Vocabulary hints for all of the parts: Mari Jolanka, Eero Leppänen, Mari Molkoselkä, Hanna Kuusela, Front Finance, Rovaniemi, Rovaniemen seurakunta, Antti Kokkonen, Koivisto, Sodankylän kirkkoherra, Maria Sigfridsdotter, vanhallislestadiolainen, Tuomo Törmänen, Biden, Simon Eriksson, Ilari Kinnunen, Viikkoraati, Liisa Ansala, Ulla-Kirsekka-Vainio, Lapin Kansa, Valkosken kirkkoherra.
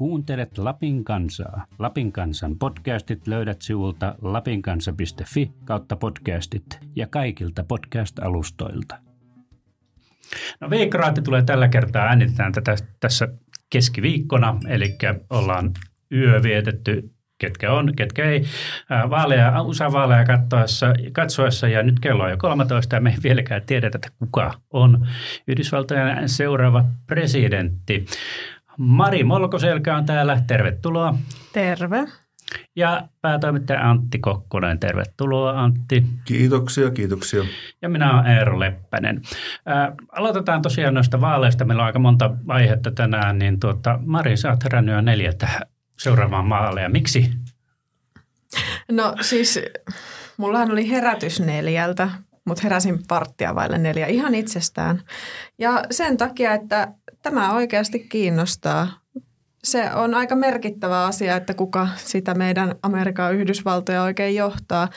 Kuuntelet Lapin Kansaa. Lapin Kansan podcastit löydät sivulta lapinkansa.fi/podcastit ja kaikilta podcast-alustoilta. No, Viikkoraati tulee tällä kertaa, äänitetään tätä tässä keskiviikkona, eli ollaan yö vietetty, ketkä on, ketkä ei, USA-vaaleja katsoessa, ja nyt kello on jo 13, ja me ei vieläkään tiedetä, että kuka on Yhdysvaltojen seuraava presidentti. Mari Molkoselkä on täällä, tervetuloa. Terve. Ja päätoimittaja Antti Kokkonen, tervetuloa Antti. Kiitoksia, kiitoksia. Ja minä olen Eero Leppänen. Aloitetaan tosiaan noista vaaleista, meillä on aika monta aihetta tänään, niin Mari, sä oot herännyt jo 4 seuraavaan vaaleja. Miksi? No siis, mullahan oli herätys 4, mutta heräsin 3:15 ihan itsestään. Ja sen takia, että tämä oikeasti kiinnostaa. Se on aika merkittävä asia, että kuka sitä meidän Amerikan Yhdysvaltoja oikein johtaa.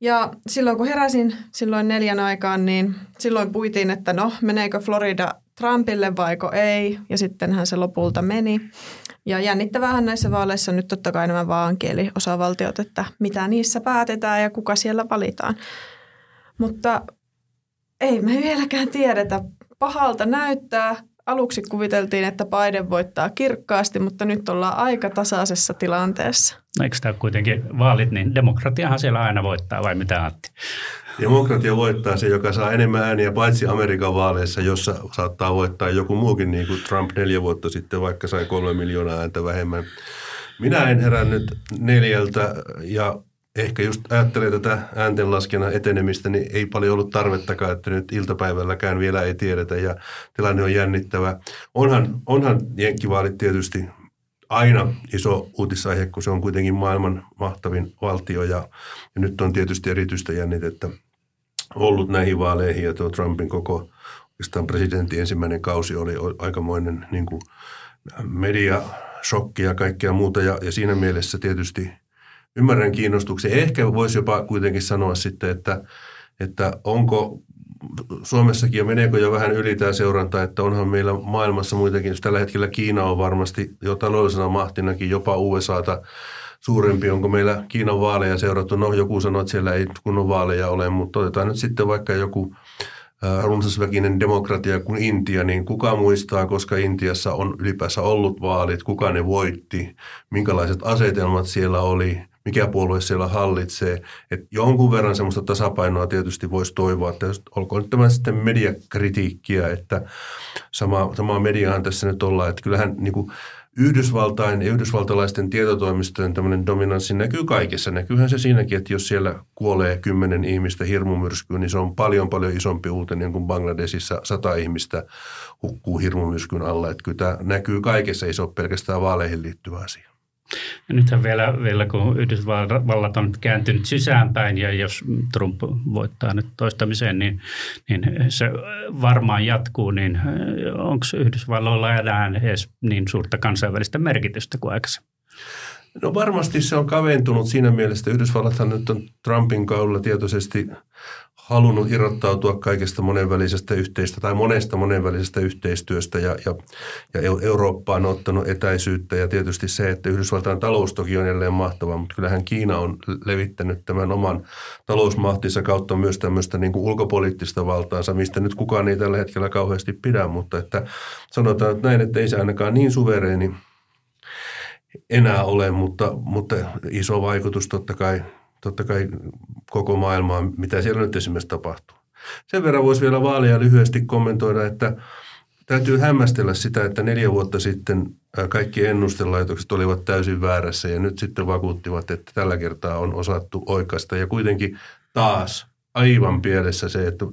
Ja silloin kun heräsin silloin 4 niin silloin puitiin, että no meneekö Florida Trumpille vaiko ei. Ja sittenhän se lopulta meni. Ja jännittävähän näissä vaaleissa nyt totta kai nämä vaankieliosavaltiot, että mitä niissä päätetään ja kuka siellä valitaan. Mutta ei me vieläkään tiedetä. Pahalta näyttää. Aluksi kuviteltiin, että Biden voittaa kirkkaasti, mutta nyt ollaan aika tasaisessa tilanteessa. Eikö tämä kuitenkin vaalit, niin demokratiahan siellä aina voittaa, vai mitä Antti? Demokratia voittaa se, joka saa enemmän ääniä, paitsi Amerikan vaaleissa, jossa saattaa voittaa joku muukin, niin kuin Trump 4 vuotta sitten, vaikka sai 3 miljoonaa ääntä vähemmän. Minä en herännyt 4 ja ehkä just ajattelee tätä ääntenlaskennan etenemistä, niin ei paljon ollut tarvettakaan, että nyt iltapäivälläkään vielä ei tiedetä ja tilanne on jännittävä. Onhan jenkkivaalit tietysti aina iso uutisaihe, kun se on kuitenkin maailman mahtavin valtio ja nyt on tietysti erityistä jännitettä ollut näihin vaaleihin ja tuo Trumpin koko oikeastaan presidentin ensimmäinen kausi oli aikamoinen niin kuin mediashokki ja kaikkea muuta ja siinä mielessä tietysti ymmärrän kiinnostuksen. Ehkä voisi jopa kuitenkin sanoa sitten, että onko Suomessakin ja meneekö jo vähän yli tämä seuranta, että onhan meillä maailmassa muitakin. Tällä hetkellä Kiina on varmasti jo taloudellisena mahtinakin jopa USAta suurempi. Onko meillä Kiinan vaaleja seurattu? No joku sanoo, että siellä ei kunnon vaaleja ole, mutta otetaan nyt sitten vaikka joku runsasväkinen demokratia kuin Intia, niin kuka muistaa, koska Intiassa on ylipäänsä ollut vaalit, kuka ne voitti, minkälaiset asetelmat siellä oli, mikä puolue siellä hallitsee. Että jonkun verran semmoista tasapainoa tietysti voisi toivoa, että olkoon nyt tämä sitten mediakritiikkiä, että samaa mediaahan tässä nyt ollaan, että kyllähän niin kuin Yhdysvaltain ja yhdysvaltalaisten tietotoimistojen tämmöinen dominanssi näkyy kaikessa. Näkyyhän se siinäkin, että jos siellä kuolee 10 ihmistä hirmumyrskyyn, niin se on paljon paljon isompi uutinen kuin Bangladesissa 100 ihmistä hukkuu hirmumyrskyn alla. Että kyllä tämä näkyy kaikessa, ei se ole pelkästään vaaleihin liittyvä asia. Ja nythän vielä kun Yhdysvallat on kääntynyt sisäänpäin ja jos Trump voittaa nyt toistamiseen, niin se varmaan jatkuu, niin onko Yhdysvalloilla enää edes niin suurta kansainvälistä merkitystä kuin aikaisemmin? No varmasti se on kaventunut siinä mielessä, että Yhdysvallathan nyt on Trumpin kaudella tietoisesti halunnut irrottautua kaikesta monenvälisestä yhteistyöstä tai monesta monenvälisestä yhteistyöstä ja Eurooppa on ottanut etäisyyttä ja tietysti se, että Yhdysvaltain talous toki on jälleen mahtava, mutta kyllähän Kiina on levittänyt tämän oman talousmahtinsa kautta myös tämmöistä niin kuin ulkopoliittista valtaansa, mistä nyt kukaan ei tällä hetkellä kauheasti pidä, mutta että sanotaan että näin, että ei se ainakaan niin suvereeni enää ole, mutta iso vaikutus totta kai koko maailmaan, mitä siellä nyt esimerkiksi tapahtuu. Sen verran voisi vielä vaaleja lyhyesti kommentoida, että täytyy hämmästellä sitä, että 4 vuotta sitten kaikki ennustelaitokset olivat täysin väärässä ja nyt sitten vakuuttivat, että tällä kertaa on osattu oikaista ja kuitenkin taas aivan pielessä se, että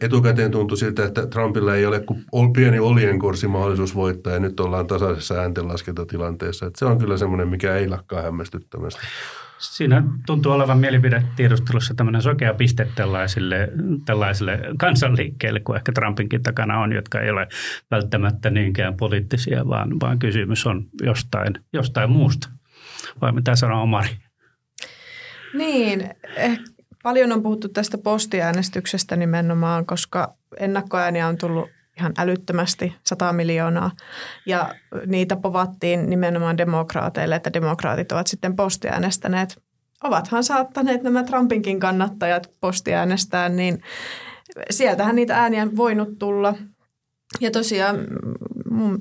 etukäteen tuntui siltä, että Trumpilla ei ole kuin pieni oljenkorsi mahdollisuus voittaa ja nyt ollaan tasaisessa ääntenlaskentatilanteessa. Että se on kyllä semmoinen, mikä ei lakkaa hämmästyttämästä. Siinä tuntuu olevan mielipidetiedustelussa tämmöinen sokea piste tällaisille kansanliikkeille, kun ehkä Trumpinkin takana on, jotka ei ole välttämättä niinkään poliittisia, vaan kysymys on jostain muusta. Vai mitä sanoo Mari? Niin, paljon on puhuttu tästä postiäänestyksestä nimenomaan, koska ennakkoääniä on tullut ihan älyttömästi, 100 miljoonaa. Ja niitä povattiin nimenomaan demokraateille, että demokraatit ovat sitten postiäänestäneet. Ovathan saattaneet nämä Trumpinkin kannattajat postiäänestää, niin sieltähän niitä ääniä on voinut tulla. Ja tosiaan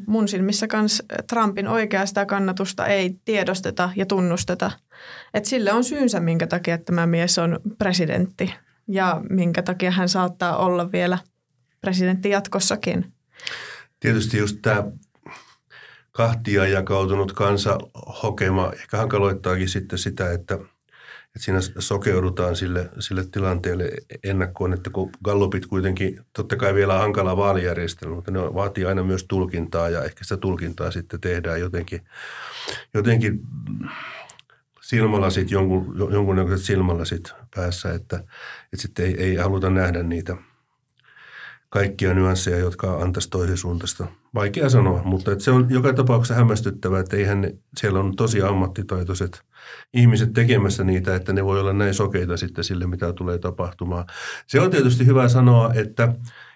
mun silmissä kans Trumpin oikeasta kannatusta ei tiedosteta ja tunnusteta. Että sille on syynsä, minkä takia tämä mies on presidentti ja minkä takia hän saattaa olla vielä presidentti jatkossakin. Tietysti just tämä kahtia jakautunut kansahokema ehkä hankaloittaakin sitten sitä, että siinä sokeudutaan sille tilanteelle ennakkoon, että kun gallupit kuitenkin, totta kai vielä hankala vaalijärjestelmä, mutta ne vaatii aina myös tulkintaa ja ehkä sitä tulkintaa sitten tehdään jotenkin silmälasit, jonkunnäköiset silmälasit päässä, että sitten ei haluta nähdä niitä kaikkia nyansseja, jotka antaisi toisen suuntaista. Vaikea sanoa, mutta se on joka tapauksessa hämmästyttävää, että eihän siellä on tosi ammattitaitoiset ihmiset tekemässä niitä, että ne voi olla näin sokeita sitten sille, mitä tulee tapahtumaan. Se on tietysti hyvä sanoa, että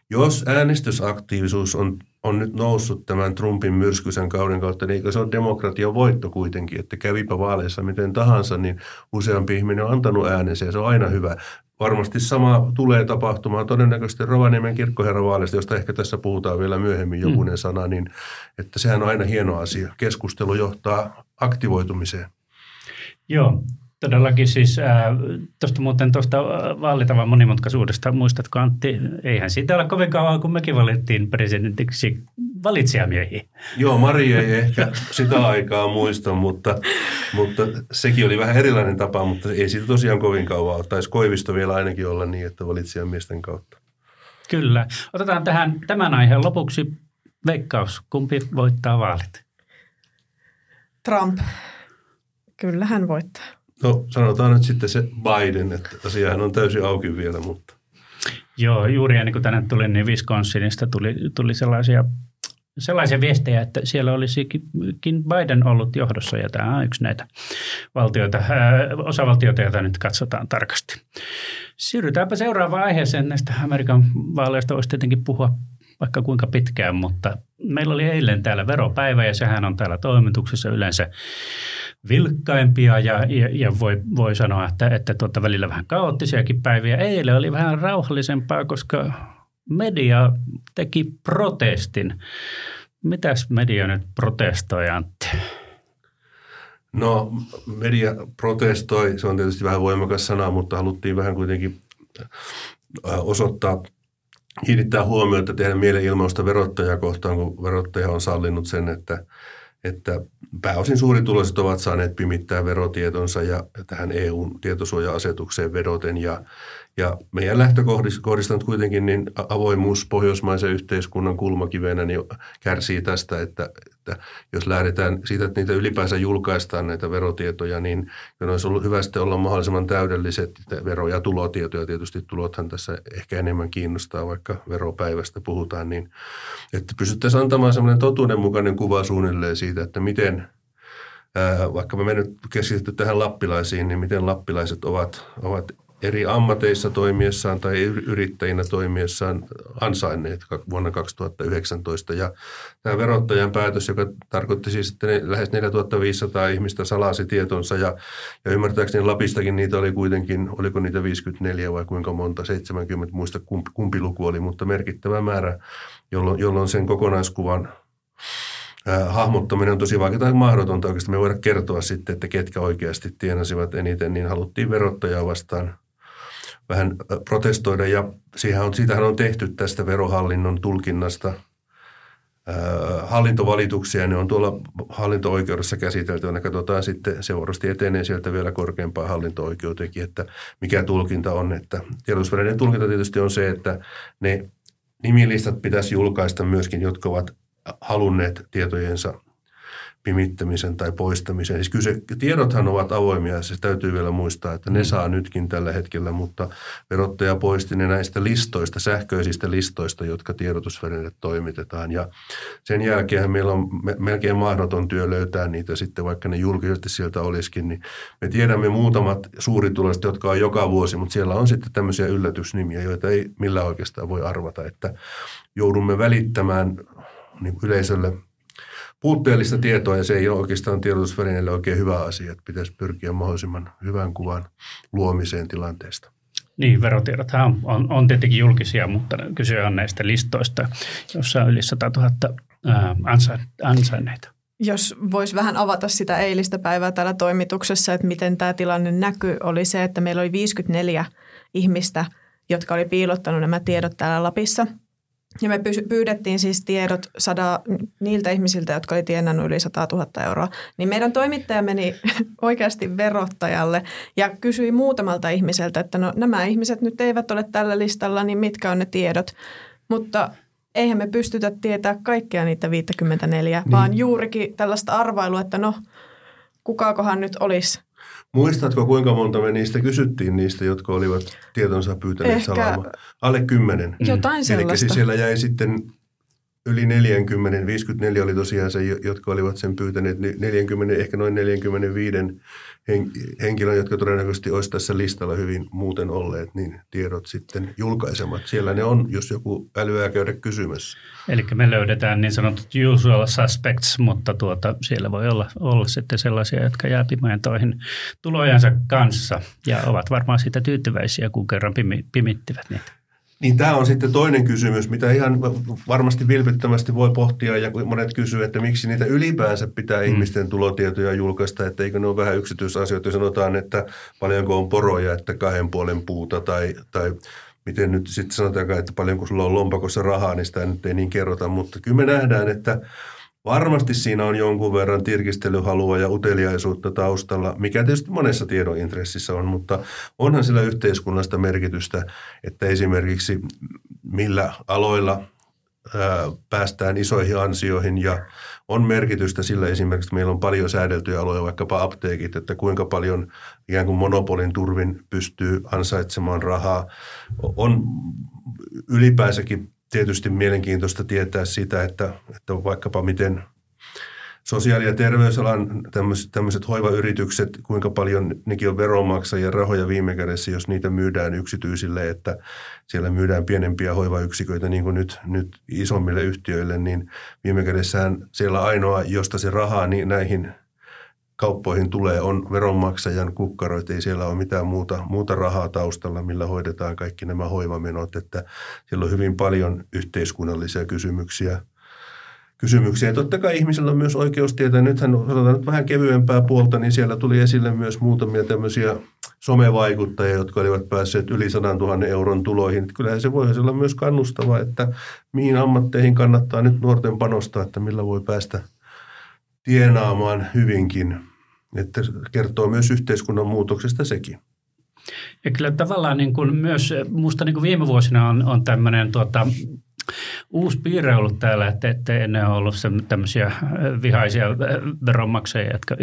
jos äänestysaktiivisuus on nyt noussut tämän Trumpin myrskyisen kauden kautta, niin se on demokratian voitto kuitenkin, että kävipä vaaleissa miten tahansa, niin useampi ihminen on antanut äänensä ja se on aina hyvä. Varmasti sama tulee tapahtumaan todennäköisesti Rovaniemen kirkkoherravaaleista, josta ehkä tässä puhutaan vielä myöhemmin jokunen sana, niin että sehän on aina hieno asia. Keskustelu johtaa aktivoitumiseen. Joo, todellakin siis tuosta vaalitavan monimutkaisuudesta, muistatko Antti, eihän siitä ole kovin kauan, kun mekin valittiin presidentiksi valitsijamiehiä. Joo, Mari ei ehkä sitä aikaa muista, mutta sekin oli vähän erilainen tapa, mutta ei siitä tosiaan kovin kauan. Taisi Koivisto vielä ainakin olla niin, että valitsijamiesten kautta. Kyllä. Otetaan tähän tämän aiheen lopuksi veikkaus. Kumpi voittaa vaalit? Trump. Kyllä hän voittaa. No sanotaan nyt sitten se Biden, että asiahan on täysin auki vielä, mutta. Joo, juuri ennen kuin tänne tuli, niin Wisconsinista tuli sellaisia viestejä, että siellä olisikin Biden ollut johdossa, ja tämä on yksi näitä osavaltioita, joita nyt katsotaan tarkasti. Siirrytäänpä seuraavaan aiheeseen. Näistä Amerikan vaaleista voisi tietenkin puhua vaikka kuinka pitkään, mutta meillä oli eilen täällä veropäivä, ja sehän on täällä toimituksessa yleensä vilkkaimpia ja voi sanoa, että välillä vähän kaoottisiakin päiviä. Eilen oli vähän rauhallisempaa, koska media teki protestin. Mitäs media nyt protestoi, Antti? No, media protestoi, se on tietysti vähän voimakas sana, mutta haluttiin vähän kuitenkin kiinnittää huomiota, tehdä mielenilmausta verottajaa kohtaan, kun verottaja on sallinut sen, että pääosin suurituloiset ovat saaneet pimittää verotietonsa ja tähän EU-tietosuoja-asetukseen vedoten. Ja meidän lähtökohdista nyt kuitenkin niin avoimuus pohjoismaisen yhteiskunnan kulmakivenä niin kärsii tästä, että jos lähdetään siitä, että niitä ylipäänsä julkaistaan näitä verotietoja, niin olisi ollut hyvä sitten olla mahdollisimman täydelliset vero- ja tulotietoja. Tietysti tulothan tässä ehkä enemmän kiinnostaa, vaikka veropäivästä puhutaan, niin että pystyttäisiin antamaan semmoinen totuudenmukainen kuva suunnilleen siitä, että miten, vaikka me nyt keskitytty tähän lappilaisiin, niin miten lappilaiset ovat eri ammateissa toimiessaan tai yrittäjinä toimiessaan ansainneet vuonna 2019. Ja tämä verottajan päätös, joka tarkoitti siis, että lähes 4500 ihmistä salasi tietonsa ja ymmärtääkseni Lapistakin niitä oli kuitenkin, oliko niitä 54 vai kuinka monta, 70, muista kumpi luku oli, mutta merkittävä määrä, jolloin sen kokonaiskuvan hahmottaminen on tosi vaikeaa ja mahdotonta. Oikeastaan me voidaan kertoa sitten, että ketkä oikeasti tienasivat eniten, niin haluttiin verottajaa vastaan vähän protestoida ja siitähän on tehty tästä verohallinnon tulkinnasta hallintovalituksia. Ne on tuolla hallinto-oikeudessa käsitelty, ja katsotaan sitten seuraavasti etenee sieltä vielä korkeampaan hallinto-oikeuteenkin, että mikä tulkinta on. Että tiedotusvälineiden tulkinta tietysti on se, että ne nimilistat pitäisi julkaista myöskin, jotka ovat halunneet tietojensa pimittämisen tai poistamisen. Siis kyse, tiedothan ovat avoimia, siis täytyy vielä muistaa, että ne saa nytkin tällä hetkellä, mutta verottaja poisti ne näistä listoista, sähköisistä listoista, jotka tiedotusvälineille toimitetaan. Ja sen jälkeen meillä on melkein mahdoton työ löytää niitä sitten, vaikka ne julkisesti sieltä olisikin. Niin me tiedämme muutamat suurituloiset, jotka on joka vuosi, mutta siellä on sitten tämmöisiä yllätysnimiä, joita ei millään oikeastaan voi arvata, että joudumme välittämään niin yleisölle puutteellista tietoa, ja se ei ole oikeastaan tiedotusvälineille oikein hyvä asia, että pitäisi pyrkiä mahdollisimman hyvän kuvan luomiseen tilanteesta. Niin, verotiedothan on tietenkin julkisia, mutta kyse on näistä listoista, jossa on yli 100 000 ansainneita. Jos voisi vähän avata sitä eilistä päivää täällä toimituksessa, että miten tämä tilanne näkyy, oli se, että meillä oli 54 ihmistä, jotka oli piilottanut nämä tiedot täällä Lapissa. Ja me pyydettiin siis tiedot niiltä ihmisiltä, jotka oli tienannut yli 100 000 euroa. Niin meidän toimittaja meni oikeasti verottajalle ja kysyi muutamalta ihmiseltä, että no nämä ihmiset nyt eivät ole tällä listalla, niin mitkä on ne tiedot. Mutta eihän me pystytä tietämään kaikkia niitä 54, niin, vaan juurikin tällaista arvailua, että no kukaakohan nyt olisi. Muistatko, kuinka monta me niistä kysyttiin, niistä, jotka olivat tietonsa pyytäneet salaamaan? Alle 10. Jotain sellaista. Eli siis siellä jäi sitten yli 40, 54 oli tosiaan se, jotka olivat sen pyytäneet, 40, ehkä noin 45 henkilöä, jotka todennäköisesti olisi tässä listalla hyvin muuten olleet, niin tiedot sitten julkaisemat. Siellä ne on, jos joku älyää käydä kysymässä. Eli me löydetään niin sanotut usual suspects, mutta siellä voi olla sitten sellaisia, jotka jää pimentoihin tulojansa kanssa ja ovat varmaan siitä tyytyväisiä, kun kerran pimittivät niitä. Niin tämä on sitten toinen kysymys, mitä ihan varmasti vilpittömästi voi pohtia, ja monet kysyy, että miksi niitä ylipäänsä pitää ihmisten tulotietoja julkaista, että eikö ne ole vähän yksityisasioita, ja sanotaan, että paljonko on poroja, että 2,5 puuta tai miten nyt sitten sanotaankaan, että paljonko sulla on lompakossa rahaa, niin sitä nyt ei niin kerrota, mutta kyllä me nähdään, että varmasti siinä on jonkun verran tirkistelyhalua ja uteliaisuutta taustalla, mikä tietysti monessa tiedon intressissä on, mutta onhan sillä yhteiskunnasta merkitystä, että esimerkiksi millä aloilla päästään isoihin ansioihin, ja on merkitystä sillä esimerkiksi, että meillä on paljon säädeltyjä aloja, vaikkapa apteekit, että kuinka paljon ikään kuin monopolin turvin pystyy ansaitsemaan rahaa. On ylipäänsäkin tietysti mielenkiintoista tietää sitä, että vaikkapa miten sosiaali- ja terveysalan tämmöiset hoivayritykset, kuinka paljon nekin on veronmaksajien rahoja viime kädessä, jos niitä myydään yksityisille, että siellä myydään pienempiä hoivayksiköitä niin kuin nyt isommille yhtiöille, niin viime kädessään siellä ainoa, josta se rahaa niin näihin kauppoihin tulee, on veronmaksajan kukkaroit. Ei siellä ole mitään muuta rahaa taustalla, millä hoidetaan kaikki nämä hoivamenot. Että siellä on hyvin paljon yhteiskunnallisia kysymyksiä. Totta kai ihmisillä on myös oikeus tietää. Nythän otetaan nyt vähän kevyempää puolta, niin siellä tuli esille myös muutamia tämmöisiä somevaikuttajia, jotka olivat päässeet yli 100 000 euron tuloihin. Kyllähän se voi olla myös kannustava, että mihin ammatteihin kannattaa nyt nuorten panostaa, että millä voi päästä tienaamaan hyvinkin, että kertoo myös yhteiskunnan muutoksesta sekin. Ja kyllä tavallaan niin kuin myös, musta niin kuin viime vuosina on tämmöinen uusi piirre ollut täällä, että ennen on ollut tämmöisiä vihaisia veronmaksajia, jotka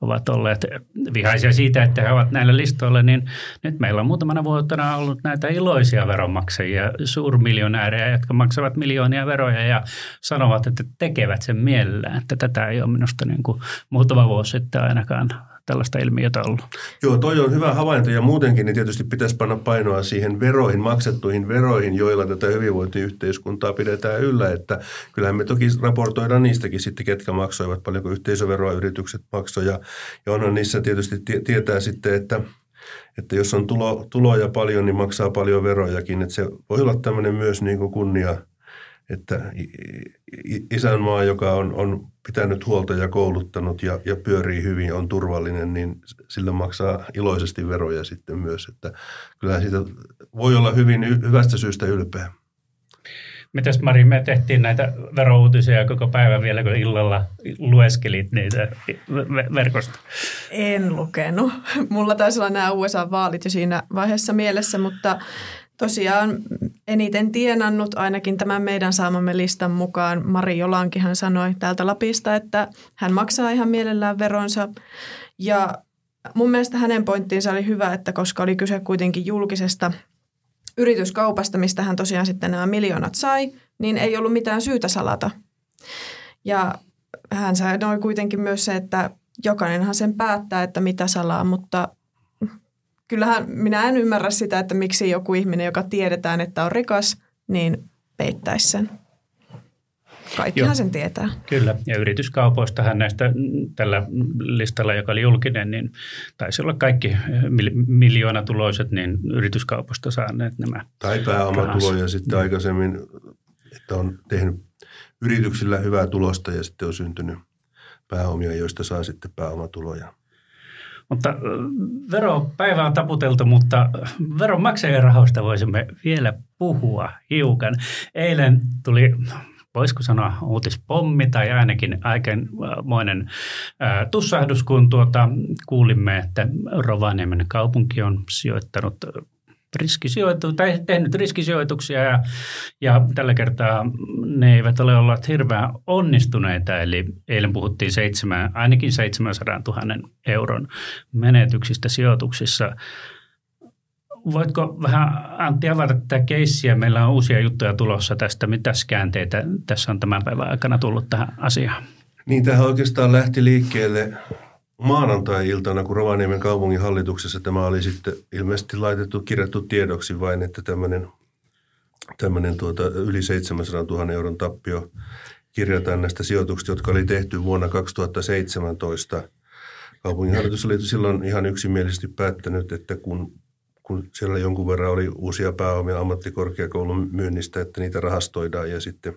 ovat olleet vihaisia siitä, että he ovat näillä listoilla, niin nyt meillä on muutamana vuotena ollut näitä iloisia veronmaksajia, suurmiljonäärejä, jotka maksavat miljoonia veroja ja sanovat, että tekevät sen mielellään, että tätä ei ole minusta niin kuin muutama vuosi sitten ainakaan tällaista ilmiötä ollut. Joo, toi on hyvä havainto, ja muutenkin niin tietysti pitäisi panna painoa siihen veroihin, maksettuihin veroihin, joilla tätä hyvinvointiyhteiskuntaa pidetään yllä, että kyllähän me toki raportoidaan niistäkin sitten, ketkä maksoivat, paljonko yhteisöveroa yritykset maksoja, ja onhan niissä tietysti tietää sitten, että jos on tuloja paljon, niin maksaa paljon verojakin, että se voi olla tämmöinen myös niin kuin kunnia, että isänmaa, joka on pitänyt huolta ja kouluttanut ja pyörii hyvin, on turvallinen, niin sillä maksaa iloisesti veroja sitten myös. Että kyllähän siitä voi olla hyvästä syystä ylpeä. Mitäs Mari, me tehtiin näitä verouutisia koko päivän vielä, kun illalla lueskelit niitä verkosta? En lukenut. Mulla taisi olla nämä USA-vaalit jo siinä vaiheessa mielessä, mutta tosiaan eniten tienannut ainakin tämän meidän saamamme listan mukaan. Mari Jolankihan sanoi täältä Lapista, että hän maksaa ihan mielellään veronsa. Ja mun mielestä hänen pointtiinsa oli hyvä, että koska oli kyse kuitenkin julkisesta yrityskaupasta, mistä hän tosiaan sitten nämä miljoonat sai, niin ei ollut mitään syytä salata. Ja hän sanoi kuitenkin myös se, että jokainenhan sen päättää, että mitä salaa, mutta kyllähän minä en ymmärrä sitä, että miksi joku ihminen, joka tiedetään, että on rikas, niin peittäisi sen. Kaikkihan sen tietää. Kyllä, ja yrityskaupoistahan näistä tällä listalla, joka oli julkinen, niin taisi olla kaikki miljoonatuloiset, niin yrityskaupoista saaneet nämä. Tai pääomatuloja sitten aikaisemmin, että on tehnyt yrityksillä hyvää tulosta ja sitten on syntynyt pääomia, joista saa sitten pääomatuloja. Mutta veropäivä on taputeltu, mutta veronmaksajien rahoista voisimme vielä puhua hiukan. Eilen tuli, voisiko sanoa, uutispommi tai ainakin aikamoinen tussahdus, kun kuulimme, että Rovaniemen kaupunki on sijoittanut tehnyt riskisijoituksia ja tällä kertaa ne eivät ole olleet hirveän onnistuneita. Eli eilen puhuttiin ainakin 700 000 euron menetyksistä sijoituksissa. Voitko vähän, Antti, avata tätä keissiä? Meillä on uusia juttuja tulossa tästä. Mitäs käänteitä tässä on tämän päivän aikana tullut tähän asiaan? Niin, tähän oikeastaan lähti liikkeelle maanantai-iltana, kun Rovaniemen kaupungin hallituksessa tämä oli sitten ilmeisesti kirjattu tiedoksi vain, että tämmöinen yli 700 000 euron tappio kirjataan näistä sijoituksista, jotka oli tehty vuonna 2017. Kaupunginhallitus oli silloin ihan yksimielisesti päättänyt, että kun siellä jonkun verran oli uusia pääomia ammattikorkeakoulun myynnistä, että niitä rahastoidaan ja sitten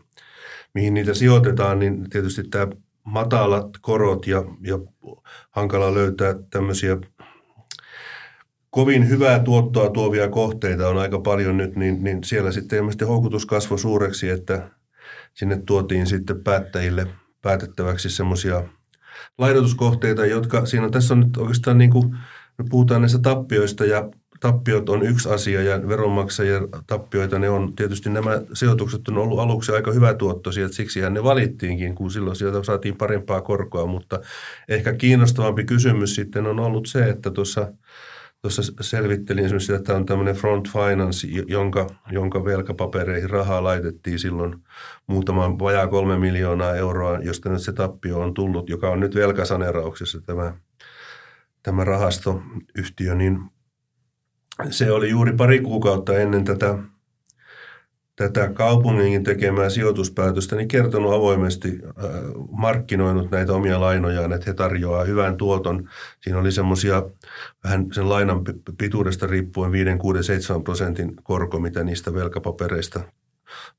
mihin niitä sijoitetaan, niin tietysti tämä matalat korot ja hankala löytää tämmöisiä kovin hyvää tuottoa tuovia kohteita on aika paljon nyt, niin siellä sitten ilmeisesti houkutus kasvoi suureksi, että sinne tuotiin sitten päättäjille päätettäväksi semmoisia lainoituskohteita, jotka tässä on nyt oikeastaan niin kuin me puhutaan näistä tappioista ja tappiot on yksi asia ja veronmaksajien tappioita ne on. Tietysti nämä sijoitukset on ollut aluksi aika hyvätuottoisia, että siksihän ne valittiinkin, kun silloin sieltä saatiin parempaa korkoa, mutta ehkä kiinnostavampi kysymys sitten on ollut se, että tuossa selvittelin esimerkiksi, että tämä on tämmöinen Front Finance, jonka velkapapereihin rahaa laitettiin silloin muutaman vajaa 3 miljoonaa euroa, josta nyt se tappio on tullut, joka on nyt velkasaneerauksessa tämä rahastoyhtiö, niin se oli juuri pari kuukautta ennen tätä kaupungin tekemää sijoituspäätöstä, niin kertonut avoimesti, markkinoinut näitä omia lainojaan, että he tarjoaa hyvän tuoton. Siinä oli semmoisia vähän sen lainan pituudesta riippuen 5%, 6%, 7% korko, mitä niistä velkapapereista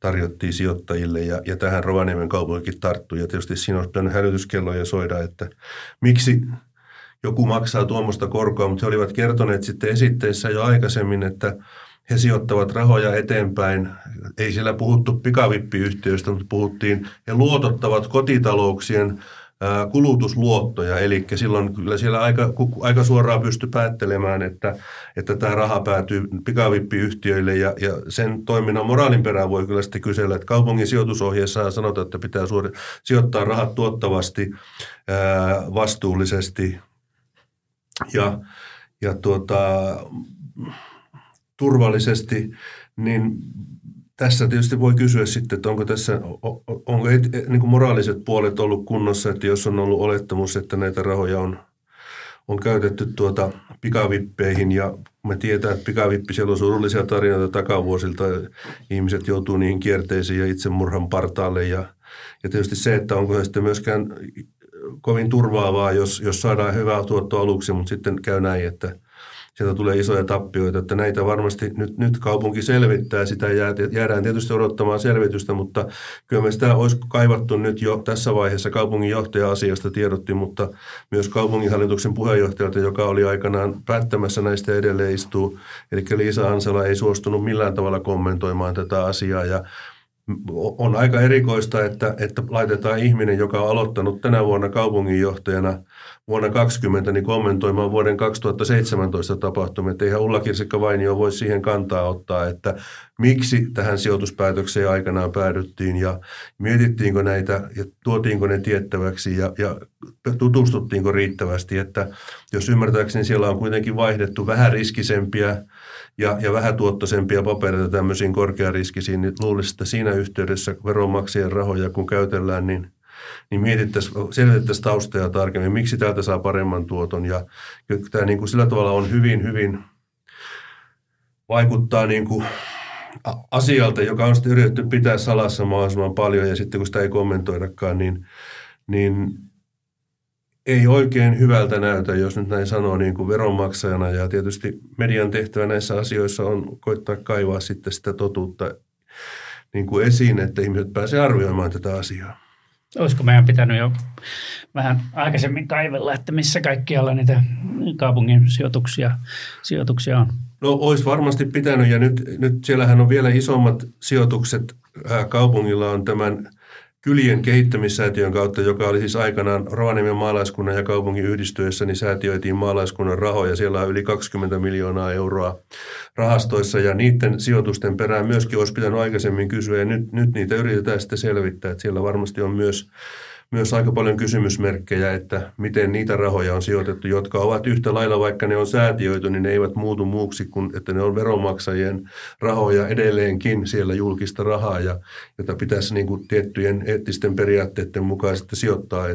tarjottiin sijoittajille ja tähän Rovaniemen kaupunkikin tarttui. Ja tietysti siinä on hälytyskelloja soida, että miksi joku maksaa tuommoista korkoa, mutta he olivat kertoneet sitten esitteissä jo aikaisemmin, että he sijoittavat rahoja eteenpäin. Ei siellä puhuttu pikavippiyhtiöistä, mutta puhuttiin, he luotottavat kotitalouksien kulutusluottoja. Eli silloin kyllä siellä aika suoraan pystyi päättelemään, että tämä raha päätyy pikavippiyhtiöille ja sen toiminnan moraalin perään voi kyllä sitten kysellä, että kaupungin sijoitusohjeessa sanotaan, että pitää sijoittaa rahat tuottavasti, vastuullisesti turvallisesti, niin tässä tietysti voi kysyä sitten, että onko niin kuin moraaliset puolet ollut kunnossa, että jos on ollut olettamus, että näitä rahoja on käytetty pikavippeihin ja me tiedetään, että pikavippi, siellä on surullisia tarinoita takavuosilta, ihmiset joutuu niihin kierteisiin ja itsemurhan partaalle ja tietysti se, että onko se sitten myöskään kovin turvaavaa, jos saadaan hyvää tuottoa aluksi, mutta sitten käy näin, että sieltä tulee isoja tappioita, että näitä varmasti nyt kaupunki selvittää, sitä jäädään tietysti odottamaan selvitystä, mutta kyllä me sitä olisi kaivattu nyt jo tässä vaiheessa. Kaupunginjohtaja asiasta tiedotti, mutta myös kaupunginhallituksen puheenjohtajalta, joka oli aikanaan päättämässä näistä edelleen istuu, eli Liisa Ansala ei suostunut millään tavalla kommentoimaan tätä asiaa ja on aika erikoista, että laitetaan ihminen, joka on aloittanut tänä vuonna kaupunginjohtajana vuonna 2020, niin kommentoimaan vuoden 2017 tapahtumia. Eihän Ulla-Kirsekka-Vainio voi siihen kantaa ottaa, että miksi tähän sijoituspäätökseen aikanaan päädyttiin ja mietittiinkö näitä ja tuotiinko ne tiettäväksi ja tutustuttiinko riittävästi. Että jos ymmärtääkseni siellä on kuitenkin vaihdettu vähän riskisempiä ja vähän tuottoisempia papereita tämmöisiin korkeariskisiin, niin luulisin, että siinä yhteydessä veronmaksajien rahoja kun käytellään, niin selvitettäisiin taustoja tarkemmin, miksi täältä saa paremman tuoton. Ja tämä niin kuin sillä tavalla on hyvin, hyvin vaikuttaa niin kuin asialta, joka on sitten yritetty pitää salassa mahdollisimman paljon, ja sitten kun sitä ei kommentoidakaan, niin ei oikein hyvältä näytä, jos nyt näin sanoo niin kuin veronmaksajana. Ja tietysti median tehtävä näissä asioissa on koittaa kaivaa sitten sitä totuutta niin kuin esiin, että ihmiset pääsee arvioimaan tätä asiaa. Olisiko meidän pitänyt jo vähän aikaisemmin kaivella, että missä kaikkialla niitä kaupungin sijoituksia on? No olisi varmasti pitänyt, ja nyt siellähän on vielä isommat sijoitukset. Kaupungilla on tämän kylien kehittämissäätiön kautta, joka oli siis aikanaan Rovaniemen maalaiskunnan ja kaupungin yhdistyessä, niin säätiöitiin maalaiskunnan rahoja. Siellä on yli 20 miljoonaa euroa rahastoissa, ja niiden sijoitusten perään myöskin olisi pitänyt aikaisemmin kysyä, ja nyt niitä yritetään sitten selvittää. Että siellä varmasti on myös aika paljon kysymysmerkkejä, että miten niitä rahoja on sijoitettu, jotka ovat yhtä lailla, vaikka ne on säätiöity, niin ne eivät muutu muuksi kuin, että ne on veronmaksajien rahoja edelleenkin, siellä julkista rahaa, ja jota pitäisi niin kuin tiettyjen eettisten periaatteiden mukaan sitten sijoittaa.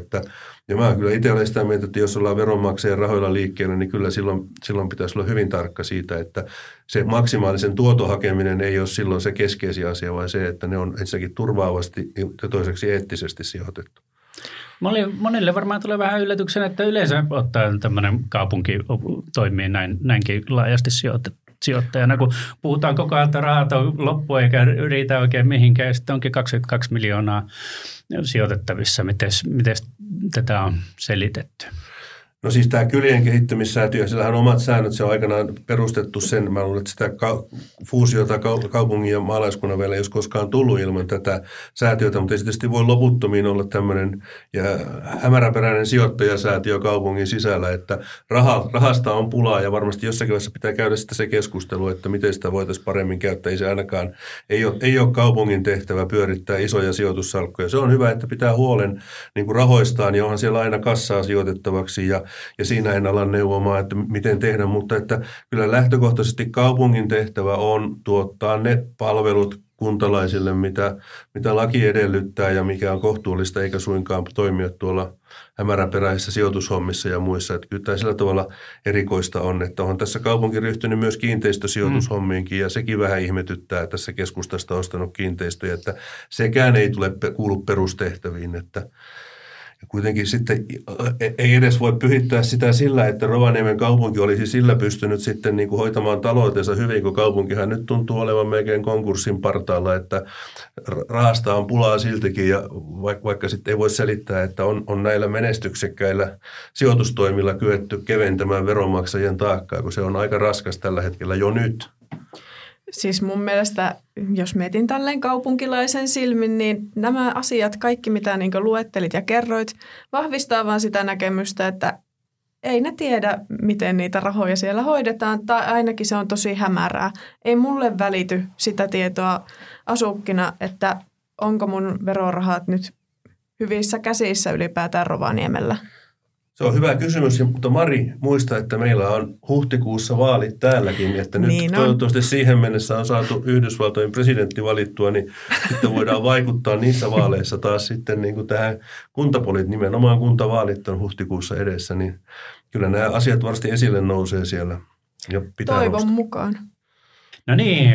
Ja mä kyllä itse olen sitä mieltä, että jos ollaan veronmaksajien rahoilla liikkeellä, niin kyllä silloin pitäisi olla hyvin tarkka siitä, että se maksimaalisen tuoton hakeminen ei ole silloin se keskeisin asia, vaan se, että ne on ensinnäkin turvaavasti ja toiseksi eettisesti sijoitettu. Monille varmaan tulee vähän yllätyksenä, että yleensä ottaen tämmöinen kaupunki toimii näinkin laajasti sijoittajana, kun puhutaan koko ajan, että rahat on loppu eikä riitä oikein mihinkään, ja sitten onkin 22 miljoonaa sijoitettavissa. Miten tätä on selitetty? No siis tämä kylien kehittämissäätiö, sillähän on omat säännöt, se on aikanaan perustettu sen. Mä luulen, että sitä fuusiota kaupungin ja maalaiskunnan vielä ei olisi koskaan tullut ilman tätä säätiötä, mutta ei tietysti voi loputtomiin olla tämmöinen hämäräperäinen sijoittajasäätiö kaupungin sisällä, että rahasta on pulaa, ja varmasti jossakin vaiheessa pitää käydä sitten se keskustelu, että miten sitä voitaisiin paremmin käyttää. Ei se ainakaan, ei ole kaupungin tehtävä pyörittää isoja sijoitussalkkuja. Se on hyvä, että pitää huolen niin kuin rahoistaan, ja onhan siellä aina kassaa sijoitettavaksi, ja siinä en ala neuvomaan, että miten tehdä, mutta että kyllä lähtökohtaisesti kaupungin tehtävä on tuottaa ne palvelut kuntalaisille, mitä laki edellyttää ja mikä on kohtuullista, eikä suinkaan toimia tuolla hämäräperäisissä sijoitushommissa ja muissa. Että kyllä tämä sillä tavalla erikoista on, että on tässä kaupunki ryhtynyt myös kiinteistösijoitushommiinkin, ja sekin vähän ihmetyttää, tässä keskustasta ostanut kiinteistöjä, että sekään ei kuulu perustehtäviin, että kuitenkin sitten ei edes voi pyhittää sitä sillä, että Rovaniemen kaupunki olisi sillä pystynyt sitten niin kuin hoitamaan taloutensa hyvin, kun kaupunkihan nyt tuntuu olevan melkein konkurssin partaalla, että rahasta on pulaa siltikin, ja vaikka sitten ei voi selittää, että on näillä menestyksekkäillä sijoitustoimilla kyetty keventämään veronmaksajien taakkaa, kun se on aika raskas tällä hetkellä jo nyt. Siis mun mielestä, jos mietin tälleen kaupunkilaisen silmin, niin nämä asiat, kaikki mitä niin kuin luettelit ja kerroit, vahvistaa vaan sitä näkemystä, että ei ne tiedä, miten niitä rahoja siellä hoidetaan, tai ainakin se on tosi hämärää. Ei mulle välity sitä tietoa asukkina, että onko mun verorahat nyt hyvissä käsissä ylipäätään Rovaniemellä. Se on hyvä kysymys, mutta Mari, muista, että meillä on huhtikuussa vaalit täälläkin, että nyt niin toivottavasti siihen mennessä on saatu Yhdysvaltojen presidentti valittua, niin sitten voidaan vaikuttaa niissä vaaleissa taas sitten niin kuin tähän nimenomaan kuntavaalit on huhtikuussa edessä, niin kyllä nämä asiat varmasti esille nousee siellä. Ja pitää toivon mukaan. No niin,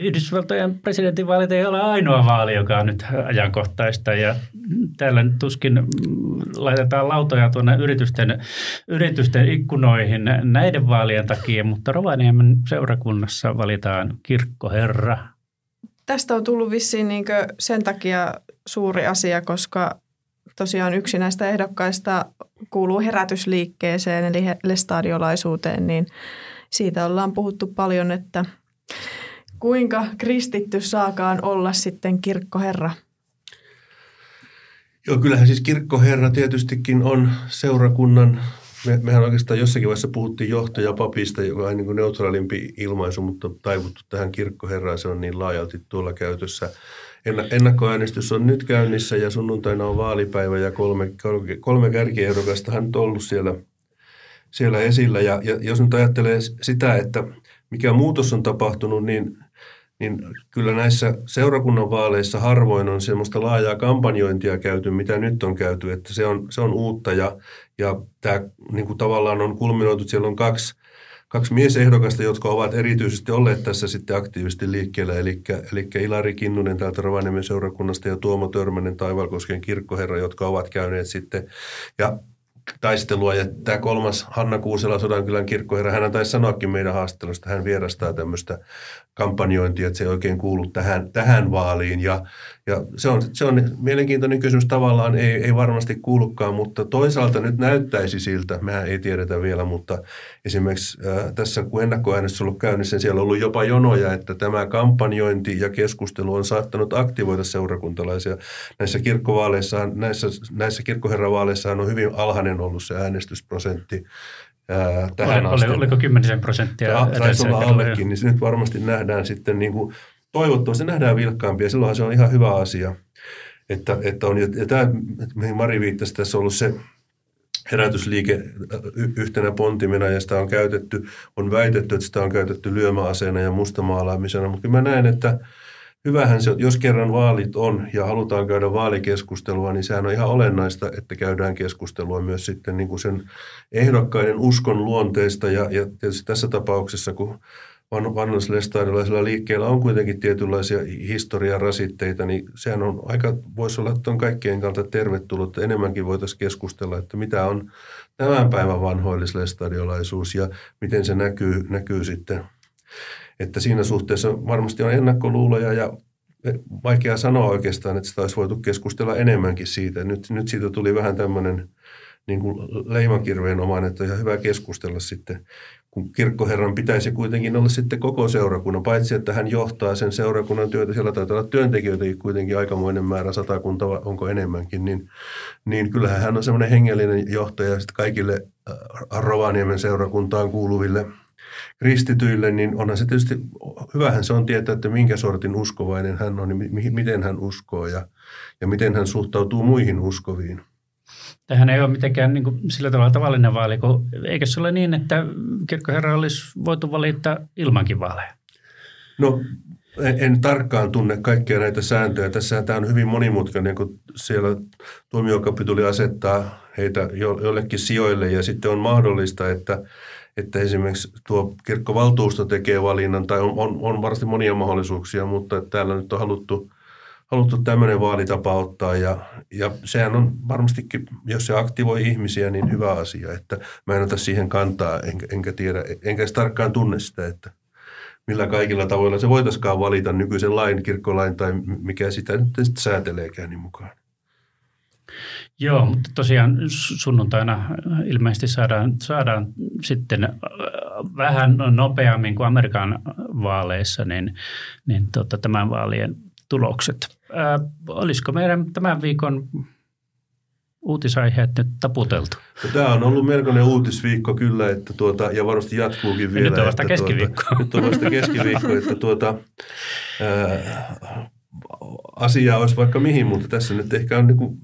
Yhdysvaltojen presidentinvaalit ei ole ainoa vaali, joka on nyt ajankohtaista, ja täällä nyt tuskin laitetaan lautoja tuonne yritysten ikkunoihin näiden vaalien takia, mutta Rovaniemen seurakunnassa valitaan kirkkoherra. Tästä on tullut vissiin niinkö sen takia suuri asia, koska tosiaan yksi näistä ehdokkaista kuuluu herätysliikkeeseen eli lestadiolaisuuteen, niin siitä ollaan puhuttu paljon, että kuinka kristitty saakaan olla sitten kirkkoherra? Joo, kyllähän siis kirkkoherra tietystikin on seurakunnan, mehän oikeastaan jossakin vaiheessa puhuttiin johtajapapista, joka on niin kuin neutraalimpi ilmaisu, mutta taivuttu tähän kirkkoherraan, se on niin laajalti tuolla käytössä. Ennakkoäänestys on nyt käynnissä ja sunnuntaina on vaalipäivä ja kolme kärkiehdokasta on ollut siellä esillä. Ja jos nyt ajattelee sitä, että mikä muutos on tapahtunut, niin kyllä näissä seurakunnan vaaleissa harvoin on semmoista laajaa kampanjointia käyty, mitä nyt on käyty, että se on uutta ja tämä niin kuin tavallaan on kulminoitu, siellä on kaksi miesehdokasta, jotka ovat erityisesti olleet tässä sitten aktiivisesti liikkeellä, eli Ilari Kinnunen täältä Rovaniemen seurakunnasta ja Tuomo Törmänen tai Valkosken kirkkoherra, jotka ovat käyneet sitten ja taistelua. Ja tämä kolmas, Hanna Kuusela, Sodankylän kirkkoherra, hän taisi sanoakin meidän haastattelusta, hän vierastaa tämmöistä kampanjointia, että se ei oikein kuulu tähän vaaliin. Ja se on mielenkiintoinen kysymys, tavallaan ei varmasti kuulukaan, mutta toisaalta nyt näyttäisi siltä, mehän ei tiedetä vielä, mutta esimerkiksi tässä kun ennakkoäänestys on ollut käynnissä, niin siellä on ollut jopa jonoja, että tämä kampanjointi ja keskustelu on saattanut aktivoida seurakuntalaisia. Näissä kirkkoherravaaleissahan on hyvin alhainen ollut se äänestysprosentti tähän asti. Oliko 10%? Taisi olla allekin, niin se nyt varmasti nähdään sitten niin kuin, toivottavasti nähdään vilkkaampia, silloinhan se on ihan hyvä asia, että on, ja tämä, mihin Mari viittasi, tässä on ollut se herätysliike yhtenä pontimena, ja sitä on käytetty, on väitetty, että sitä on käytetty lyömäaseena ja mustamaalaamisena, mutta kyllä mä näen, että hyvähän se, jos kerran vaalit on ja halutaan käydä vaalikeskustelua, niin sehän on ihan olennaista, että käydään keskustelua myös sitten niin kuin sen ehdokkaiden uskon luonteista, ja tietysti tässä tapauksessa, kun vanhallislestadiolaisilla liikkeellä on kuitenkin tietynlaisia historian rasitteita, niin sehän on aika, voisi olla, että on kaikkien kautta tervetullut. Enemmänkin voitaisiin keskustella, että mitä on tämän päivän vanhallislestadiolaisuus ja miten se näkyy sitten. Että siinä suhteessa varmasti on ennakkoluuloja ja vaikea sanoa oikeastaan, että sitä olisi voitu keskustella enemmänkin siitä. Nyt siitä tuli vähän tämmöinen niin kuin leimankirveen omainen, että on ihan hyvä keskustella sitten, kun kirkkoherran pitäisi kuitenkin olla sitten koko seurakunnan, paitsi että hän johtaa sen seurakunnan työtä, siellä taitaa olla työntekijöitäkin kuitenkin aikamoinen määrä, 100 onko enemmänkin, niin kyllähän hän on semmoinen hengellinen johtaja sitten kaikille Rovaniemen seurakuntaan kuuluville kristityille, niin onhan se tietysti, hyvähän se on tietää, että minkä sortin uskovainen hän on, niin miten hän uskoo ja miten hän suhtautuu muihin uskoviin. Tähän ei ole mitenkään niin kuin sillä tavalla tavallinen vaali, kun eikö se ole niin, että kirkkoherra olisi voitu valita ilmankin vaaleja? No en tarkkaan tunne kaikkia näitä sääntöjä. Tässähän tämä on hyvin monimutkainen, kun siellä tuomiokapituli asettaa heitä jollekin sijoille ja sitten on mahdollista, että esimerkiksi tuo kirkkovaltuusto tekee valinnan tai on varmasti monia mahdollisuuksia, mutta täällä nyt on haluttu tämmöinen vaalitapa ottaa ja sehän on varmastikin, jos se aktivoi ihmisiä, niin hyvä asia, että mä en ota siihen kantaa, enkä tiedä, enkä edes tarkkaan tunne sitä, että millä kaikilla tavoilla se voitaisikaan valita nykyisen lain, kirkkolain tai mikä sitä nyt sitten sääteleekään niin mukaan. Joo, mutta tosiaan sunnuntaina ilmeisesti saadaan sitten vähän nopeammin kuin Amerikan vaaleissa niin tämän vaalien tulokset. Olisiko meidän tämän viikon uutisaiheet nyt taputeltu? No, tämä on ollut melkoinen uutisviikko kyllä, että ja varmasti jatkuukin vielä. Ja nyt on vasta keskiviikko. Asiaa olisi vaikka mihin, mutta tässä nyt ehkä on niinku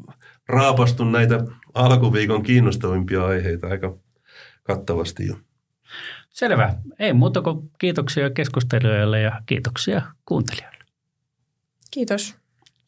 raapastu näitä alkuviikon kiinnostavimpia aiheita aika kattavasti jo. Selvä. Ei muuta kuin kiitoksia keskustelijoille ja kiitoksia kuuntelijoille. Kiitos.